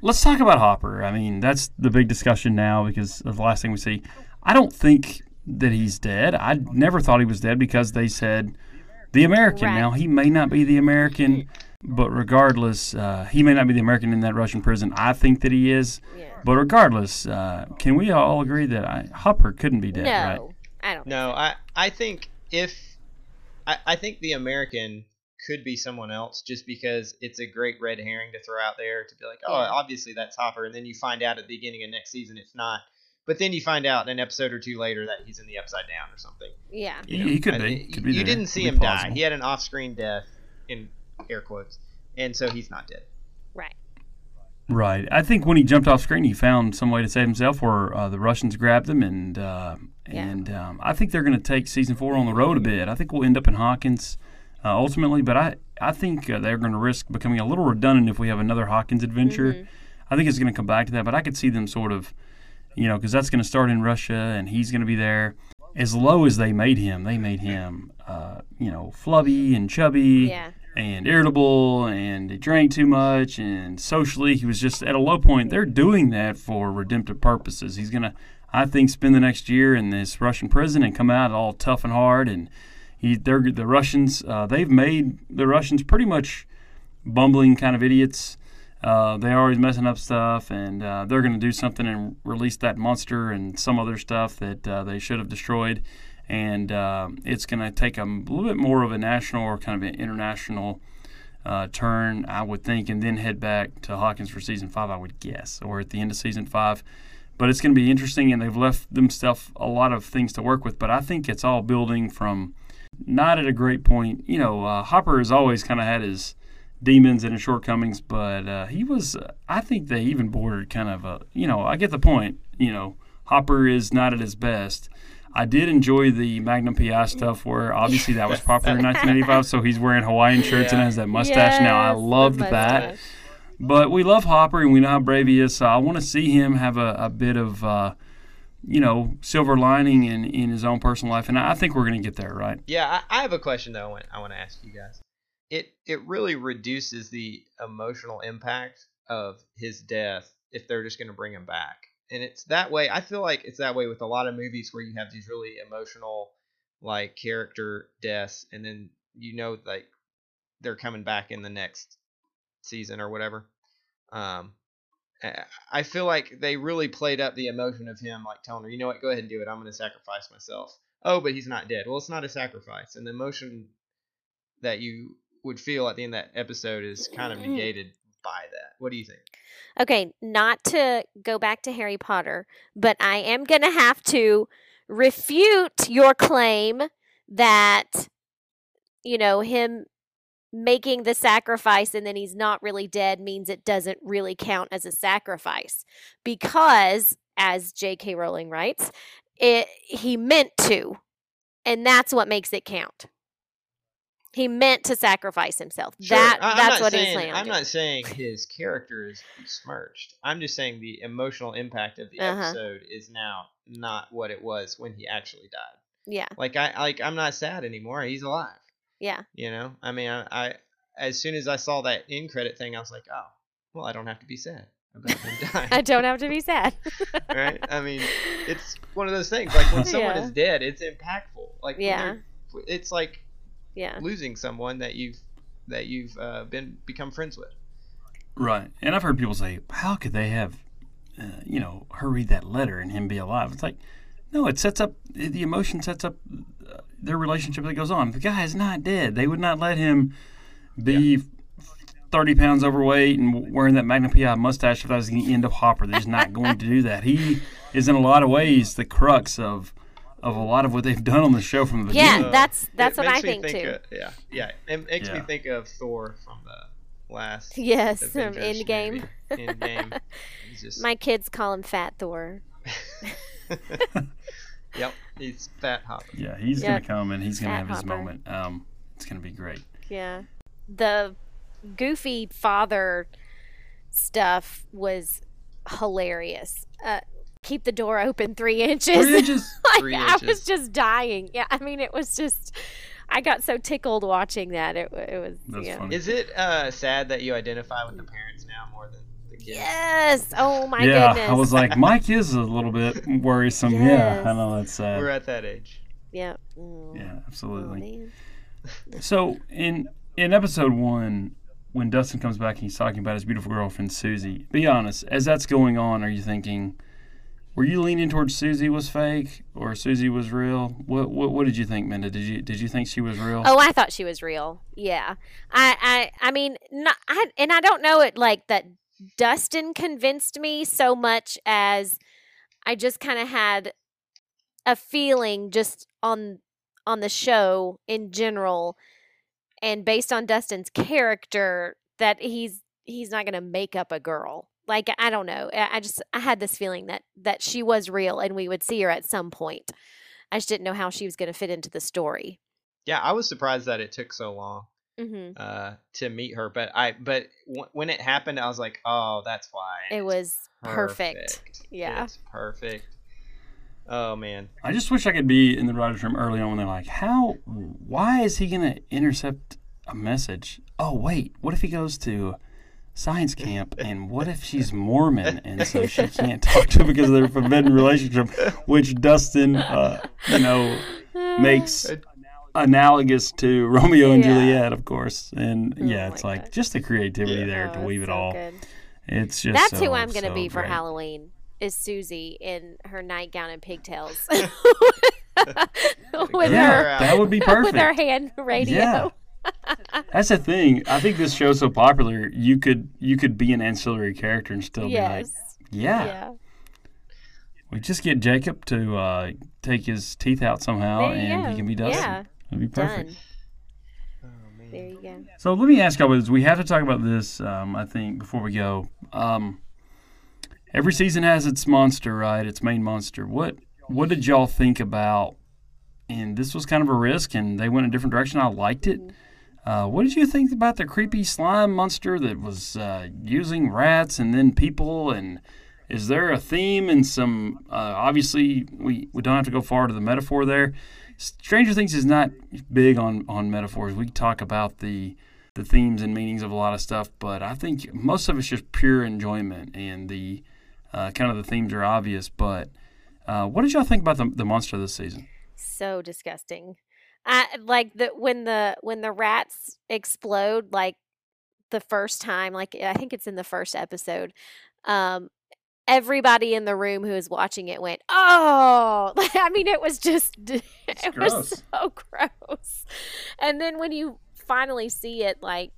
let's talk about Hopper. I mean, that's the big discussion now because of the last thing we see. I don't think that he's dead. I never thought he was dead because they said the American. Right. Now, he may not be the American... But regardless, he may not be the American in that Russian prison. I think that he is. Yeah. But regardless, can we all agree that Hopper couldn't be dead, right? No, I don't. No, I think I think the American could be someone else just because it's a great red herring to throw out there to be like, obviously that's Hopper. And then you find out at the beginning of next season it's not. But then you find out an episode or two later that he's in the Upside Down or something. Yeah. You know, he could be. You didn't see him die. He had an off-screen death in air quotes, and so he's not dead. Right. I think when he jumped off screen, he found some way to save himself, where the Russians grabbed him, and I think they're going to take season 4 on the road a bit. I think we'll end up in Hawkins ultimately, but I think they're going to risk becoming a little redundant if we have another Hawkins adventure. I think it's going to come back to that, but I could see them sort of, you know, because that's going to start in Russia, and he's going to be there. As low as they made him, you know, flubby and chubby. Yeah. And irritable, and he drank too much, and socially he was just at a low point. They're doing that for redemptive purposes. He's going to, I think, spend the next year in this Russian prison and come out all tough and hard. And the Russians, they've made the Russians pretty much bumbling kind of idiots. They're always messing up stuff, and they're going to do something and release that monster and some other stuff that they should have destroyed. And it's going to take a little bit more of a national or kind of an international turn, I would think, and then head back to Hawkins for season 5, I would guess, or at the end of season 5. But it's going to be interesting, and they've left themselves a lot of things to work with. But I think it's all building from not at a great point. You know, Hopper has always kind of had his demons and his shortcomings, but he was, I think they even bordered kind of a, you know, I get the point. You know, Hopper is not at his best. I did enjoy the Magnum P.I. stuff where obviously that was popular in 1985, so he's wearing Hawaiian shirts and has that mustache now. I loved that. But we love Hopper and we know how brave he is, so I want to see him have a bit of, you know, silver lining in his own personal life, and I think we're going to get there, right? Yeah, I have a question, though, I want to ask you guys. It really reduces the emotional impact of his death if they're just going to bring him back. And it's that way. I feel like it's that way with a lot of movies where you have these really emotional, like, character deaths, and then you know, like, they're coming back in the next season or whatever. I feel like they really played up the emotion of him, like, telling her, you know what, go ahead and do it. I'm going to sacrifice myself. Oh, but he's not dead. Well, it's not a sacrifice. And the emotion that you would feel at the end of that episode is kind of negated by that. What do you think? Okay, not to go back to Harry Potter, but I am going to have to refute your claim that, you know, him making the sacrifice and then he's not really dead means it doesn't really count as a sacrifice. Because, as J.K. Rowling writes, he meant to, and that's what makes it count. He meant to sacrifice himself. Sure. That's what he's saying. I'm not saying his character is besmirched. I'm just saying the emotional impact of the episode is now not what it was when he actually died. Yeah. I'm not sad anymore. He's alive. Yeah. You know, I mean, I as soon as I saw that end credit thing, I was like, oh, well, I don't have to be sad about him dying. I don't have to be sad. Right? I mean, it's one of those things. Like, when someone is dead, it's impactful. Like, it's like. Yeah. Losing someone that you've become friends with. Right. And I've heard people say, how could they have, you know, her read that letter and him be alive? It's like, no, it sets up, the emotion sets up their relationship that goes on. The guy is not dead. They would not let him be 30 pounds overweight and wearing that Magnum P.I. mustache if that was the end of Hopper. They're just not going to do that. He is in a lot of ways the crux of a lot of what they've done on the show from the beginning. Yeah, that's what I think too. It makes me think of Thor from the last. Yes, from Endgame. Endgame. My kids call him Fat Thor. Yep, he's Fat Hopper. Yeah, he's gonna come and he's gonna have his moment. It's gonna be great. Yeah, the goofy father stuff was hilarious. Keep the door open 3 inches. 3 inches. Like, 3 inches. I was just dying. Yeah, I mean, it was just, I got so tickled watching that. It was. That's funny. Is it sad that you identify with the parents now more than the kids? Yes. Oh my goodness. Yeah, I was like, Mike is a little bit worrisome. Yes. Yeah, I know that's sad. We're at that age. Yeah. Mm. Yeah, absolutely. Oh, so in episode one, when Dustin comes back and he's talking about his beautiful girlfriend Susie, be honest, as that's going on, are you thinking? Were you leaning towards Susie was fake or Susie was real? What did you think, Minda? Did you think she was real? Oh, I thought she was real. Yeah, I mean, I don't know it like that. Dustin convinced me so much as I just kind of had a feeling just on the show in general, and based on Dustin's character that he's not going to make up a girl. Like, I don't know. I had this feeling that she was real and we would see her at some point. I just didn't know how she was going to fit into the story. Yeah, I was surprised that it took so long to meet her. But when it happened, I was like, oh, that's why. It was perfect. Yeah. It's perfect. Oh, man. I just wish I could be in the writer's room early on when they're like, why is he going to intercept a message? Oh, wait, what if he goes to science camp, and what if she's Mormon and so she can't talk to him because of their forbidden relationship, which Dustin makes analogous to Romeo and Juliet, of course, and it's like just the creativity there to weave it all. Good. It's just that's who I'm gonna be for great. Halloween is Susie in her nightgown and pigtails with her. That would be perfect with her hand radio. Yeah. That's the thing. I think this show's so popular, you could be an ancillary character and still be like, we just get Jacob to take his teeth out somehow, and he can be Dustin. Yeah. That'd be perfect. Done. Oh, man. There you go. So let me ask y'all this. We have to talk about this, I think, before we go. Every season has its monster, right? Its main monster. What did y'all think about? And this was kind of a risk, and they went a different direction. I liked it. What did you think about the creepy slime monster that was using rats and then people? And is there a theme and some obviously we don't have to go far to the metaphor there. Stranger Things is not big on metaphors. We talk about the themes and meanings of a lot of stuff, but I think most of it's just pure enjoyment, and the kind of the themes are obvious. But what did y'all think about the monster this season? So disgusting. Like when the rats explode, like the first time, like I think it's in the first episode, everybody in the room who was watching it went, "Oh!" I mean, it was just, it was so gross. And then when you finally see it like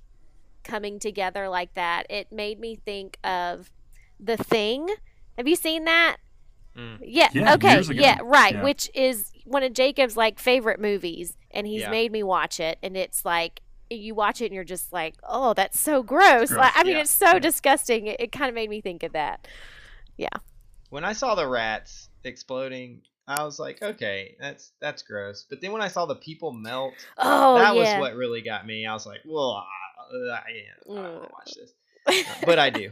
coming together like that, it made me think of The Thing. Have you seen that? Mm. Yeah. Okay. Yeah. Right. Yeah. Which is one of Jacob's like favorite movies, and he's made me watch it. And it's like you watch it, and you're just like, "Oh, that's so gross." Like, I mean, it's so disgusting. It kind of made me think of that. Yeah. When I saw the rats exploding, I was like, "Okay, that's gross." But then when I saw the people melt, that was what really got me. I was like, "Well, I don't want to watch this," but I do.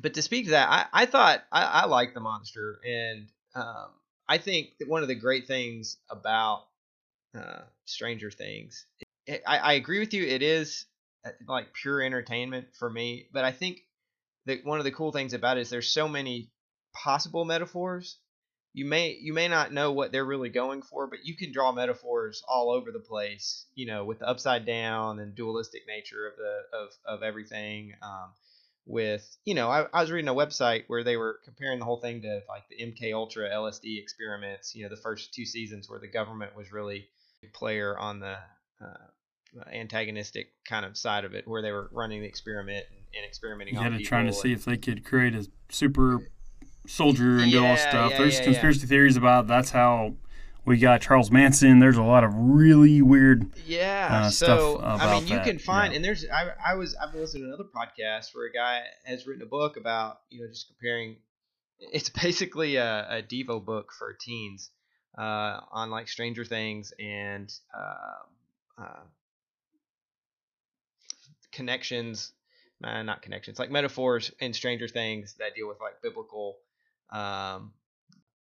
But to speak to that, I thought I liked the monster, and I think that one of the great things about Stranger Things, I agree with you, it is like pure entertainment for me, but I think that one of the cool things about it is there's so many possible metaphors. You may not know what they're really going for, but you can draw metaphors all over the place, you know, with the upside down and dualistic nature of the of everything. With, you know, I was reading a website where they were comparing the whole thing to like the MKUltra LSD experiments, you know, the first two seasons where the government was really a player on the antagonistic kind of side of it, where they were running the experiment and experimenting on people. Yeah, trying to see if they could create a super soldier and do all stuff. There's conspiracy theories about that's how we got Charles Manson. There's a lot of really weird stuff about that. I mean, you can find, and there's, I've listened to another podcast where a guy has written a book about, you know, just comparing, it's basically a Devo book for teens on like Stranger Things and like metaphors in Stranger Things that deal with like biblical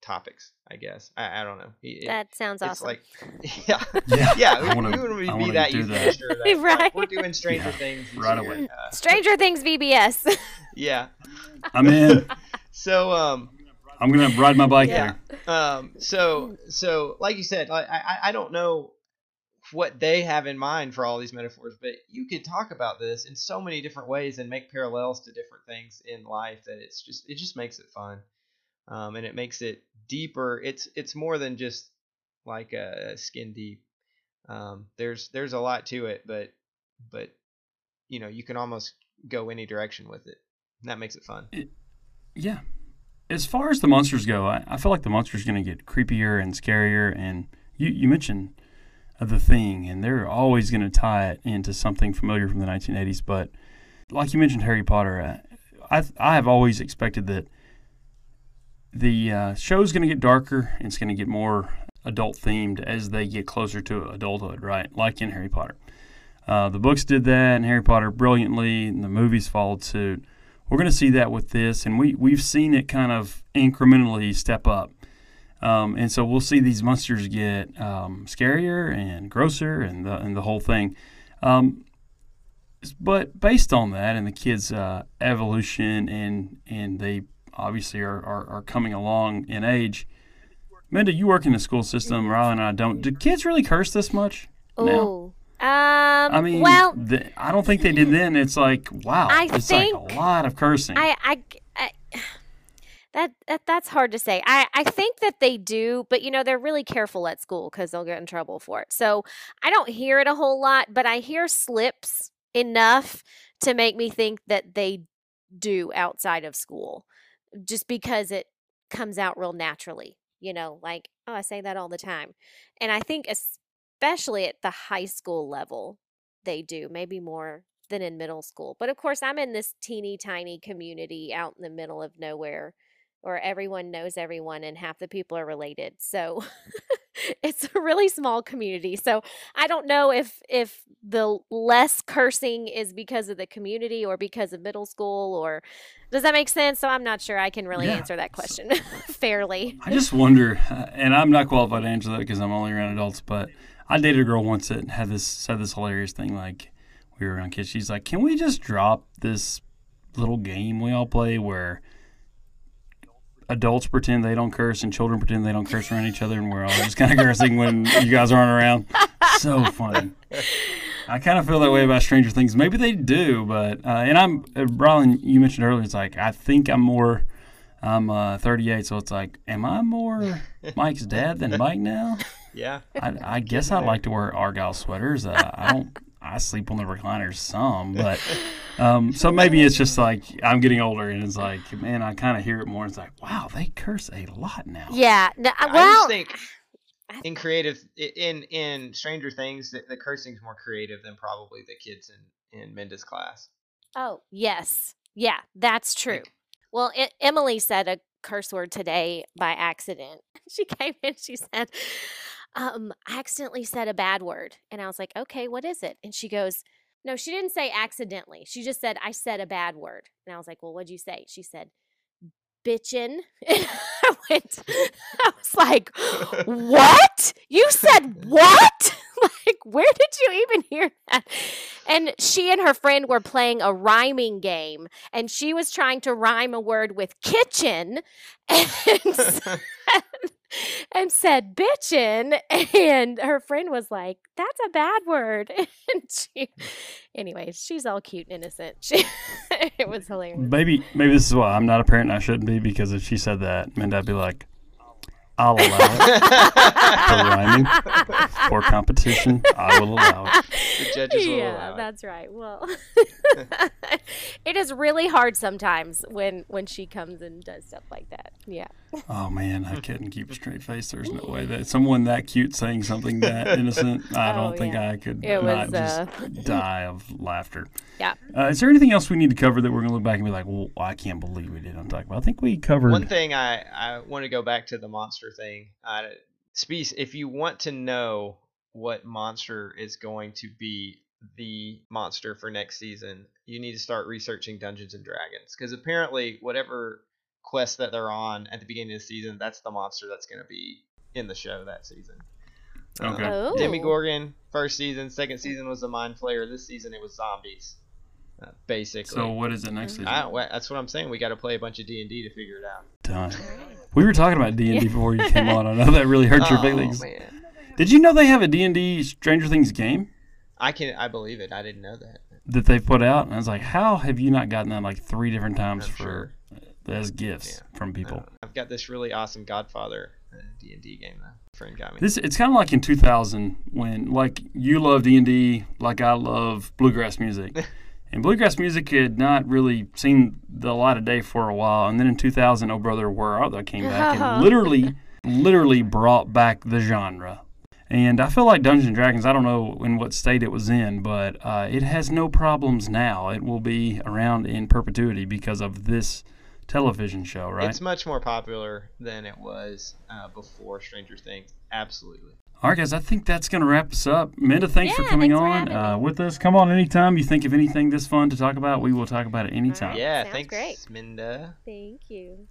topics, I guess. I don't know. That sounds awesome. Like, yeah. We wouldn't be that easy. Right. Like, we're doing Stranger Things right away. Stranger Things VBS. Yeah. I'm in. So I'm gonna ride my bike there. So like you said, I don't know what they have in mind for all these metaphors, but you could talk about this in so many different ways and make parallels to different things in life that it just makes it fun. And it makes it deeper. It's more than just like a skin deep. There's a lot to it, but you know, you can almost go any direction with it. And that makes it fun. As far as the monsters go, I feel like the monsters going to get creepier and scarier. And you mentioned The Thing, and they're always going to tie it into something familiar from the 1980s. But like you mentioned, Harry Potter, I have always expected that. The show's going to get darker, and it's going to get more adult-themed as they get closer to adulthood, right? Like in Harry Potter. The books did that in Harry Potter brilliantly, and the movies followed suit. We're going to see that with this, and we've seen it kind of incrementally step up. And so we'll see these monsters get scarier and grosser and the whole thing. But based on that and the kids' evolution and they obviously are coming along in age. Minda, you work in the school system. Riley and I don't. Do kids really curse this much now? I mean, well, I don't think they did then. It's like, wow, it's like a lot of cursing. That's hard to say. I think that they do, but, you know, they're really careful at school because they'll get in trouble for it. So I don't hear it a whole lot, but I hear slips enough to make me think that they do outside of school. Just because it comes out real naturally, you know, like, oh, I say that all the time. And I think especially at the high school level, they do, maybe more than in middle school. But of course, I'm in this teeny tiny community out in the middle of nowhere where everyone knows everyone and half the people are related. So it's a really small community. So I don't know if the less cursing is because of the community or because of middle school, or does that make sense? So I'm not sure I can really answer that question fairly. I just wonder, and I'm not qualified to answer that because I'm only around adults, but I dated a girl once that had this, said this hilarious thing. Like, we were around kids. She's like, can we just drop this little game we all play where adults pretend they don't curse and children pretend they don't curse around each other, and we're all just kind of cursing when you guys aren't around? So funny. I kind of feel that way about Stranger Things. Maybe they do, but and I'm Brian, you mentioned earlier, it's like I think I'm 38, so it's like, am I more Mike's dad than Mike now? Yeah. I guess I'd like to wear Argyle sweaters. I sleep on the recliners some, but so maybe it's just like I'm getting older, and it's like, man, I kind of hear it more. It's like, wow, they curse a lot now. Yeah. No, well, I just think in creative, in Stranger Things, the cursing's more creative than probably the kids in Menda's class. Oh, yes. Yeah, that's true. Like, well, Emily said a curse word today by accident. She came in, she said, I accidentally said a bad word. And I was like, okay, what is it? And she goes, no, she didn't say accidentally. She just said, I said a bad word. And I was like, well, what'd you say? She said, bitchin'. And I was like, what? You said what? Like, where did you even hear that? And she and her friend were playing a rhyming game, and she was trying to rhyme a word with kitchen and said bitchin', and her friend was like, that's a bad word. And she's all cute and innocent. It was hilarious. Maybe this is why I'm not a parent and I shouldn't be, because if she said that, Minda would be like, I'll allow it. For rhyming, for competition, I will allow it. The judges will allow it. Yeah, that's right. Well, it is really hard sometimes when she comes and does stuff like that. Yeah. Oh, man, I couldn't keep a straight face. There's no way that someone that cute saying something that innocent, I don't think I could just die of laughter. Yeah. Is there anything else we need to cover that we're going to look back and be like, well, I can't believe we did on Talk About? I think we covered. One thing I want to go back to the monster thing. Spies, if you want to know what monster is going to be the monster for next season, you need to start researching Dungeons and Dragons, because apparently whatever quest that they're on at the beginning of the season, that's the monster that's going to be in the show that season. Okay. Demogorgon first season, second season was the Mind Flayer, this season it was zombies, basically. So what is it next season? That's what I'm saying. We got to play a bunch of D&D to figure it out. Done. We were talking about D&D before you came on. I know that really hurt your feelings. Man. Did you know they have a D&D Stranger Things game? I believe it. I didn't know that. That they put out, and I was like, how have you not gotten that like 3 different times as gifts from people? I've got this really awesome Godfather D&D game that a friend got me. It's kind of like in 2000 when like you love D&D like I love bluegrass music. And bluegrass music had not really seen the light of day for a while. And then in 2000, Oh Brother, Where Art Thou came back and literally brought back the genre. And I feel like Dungeons & Dragons, I don't know in what state it was in, but it has no problems now. It will be around in perpetuity because of this television show, right? It's much more popular than it was before Stranger Things. Absolutely. All right, guys, I think that's going to wrap us up. Minda, thanks for coming on with us. Come on anytime. You think of anything this fun to talk about, we will talk about it anytime. Right. Yeah, thanks, Minda. Thank you.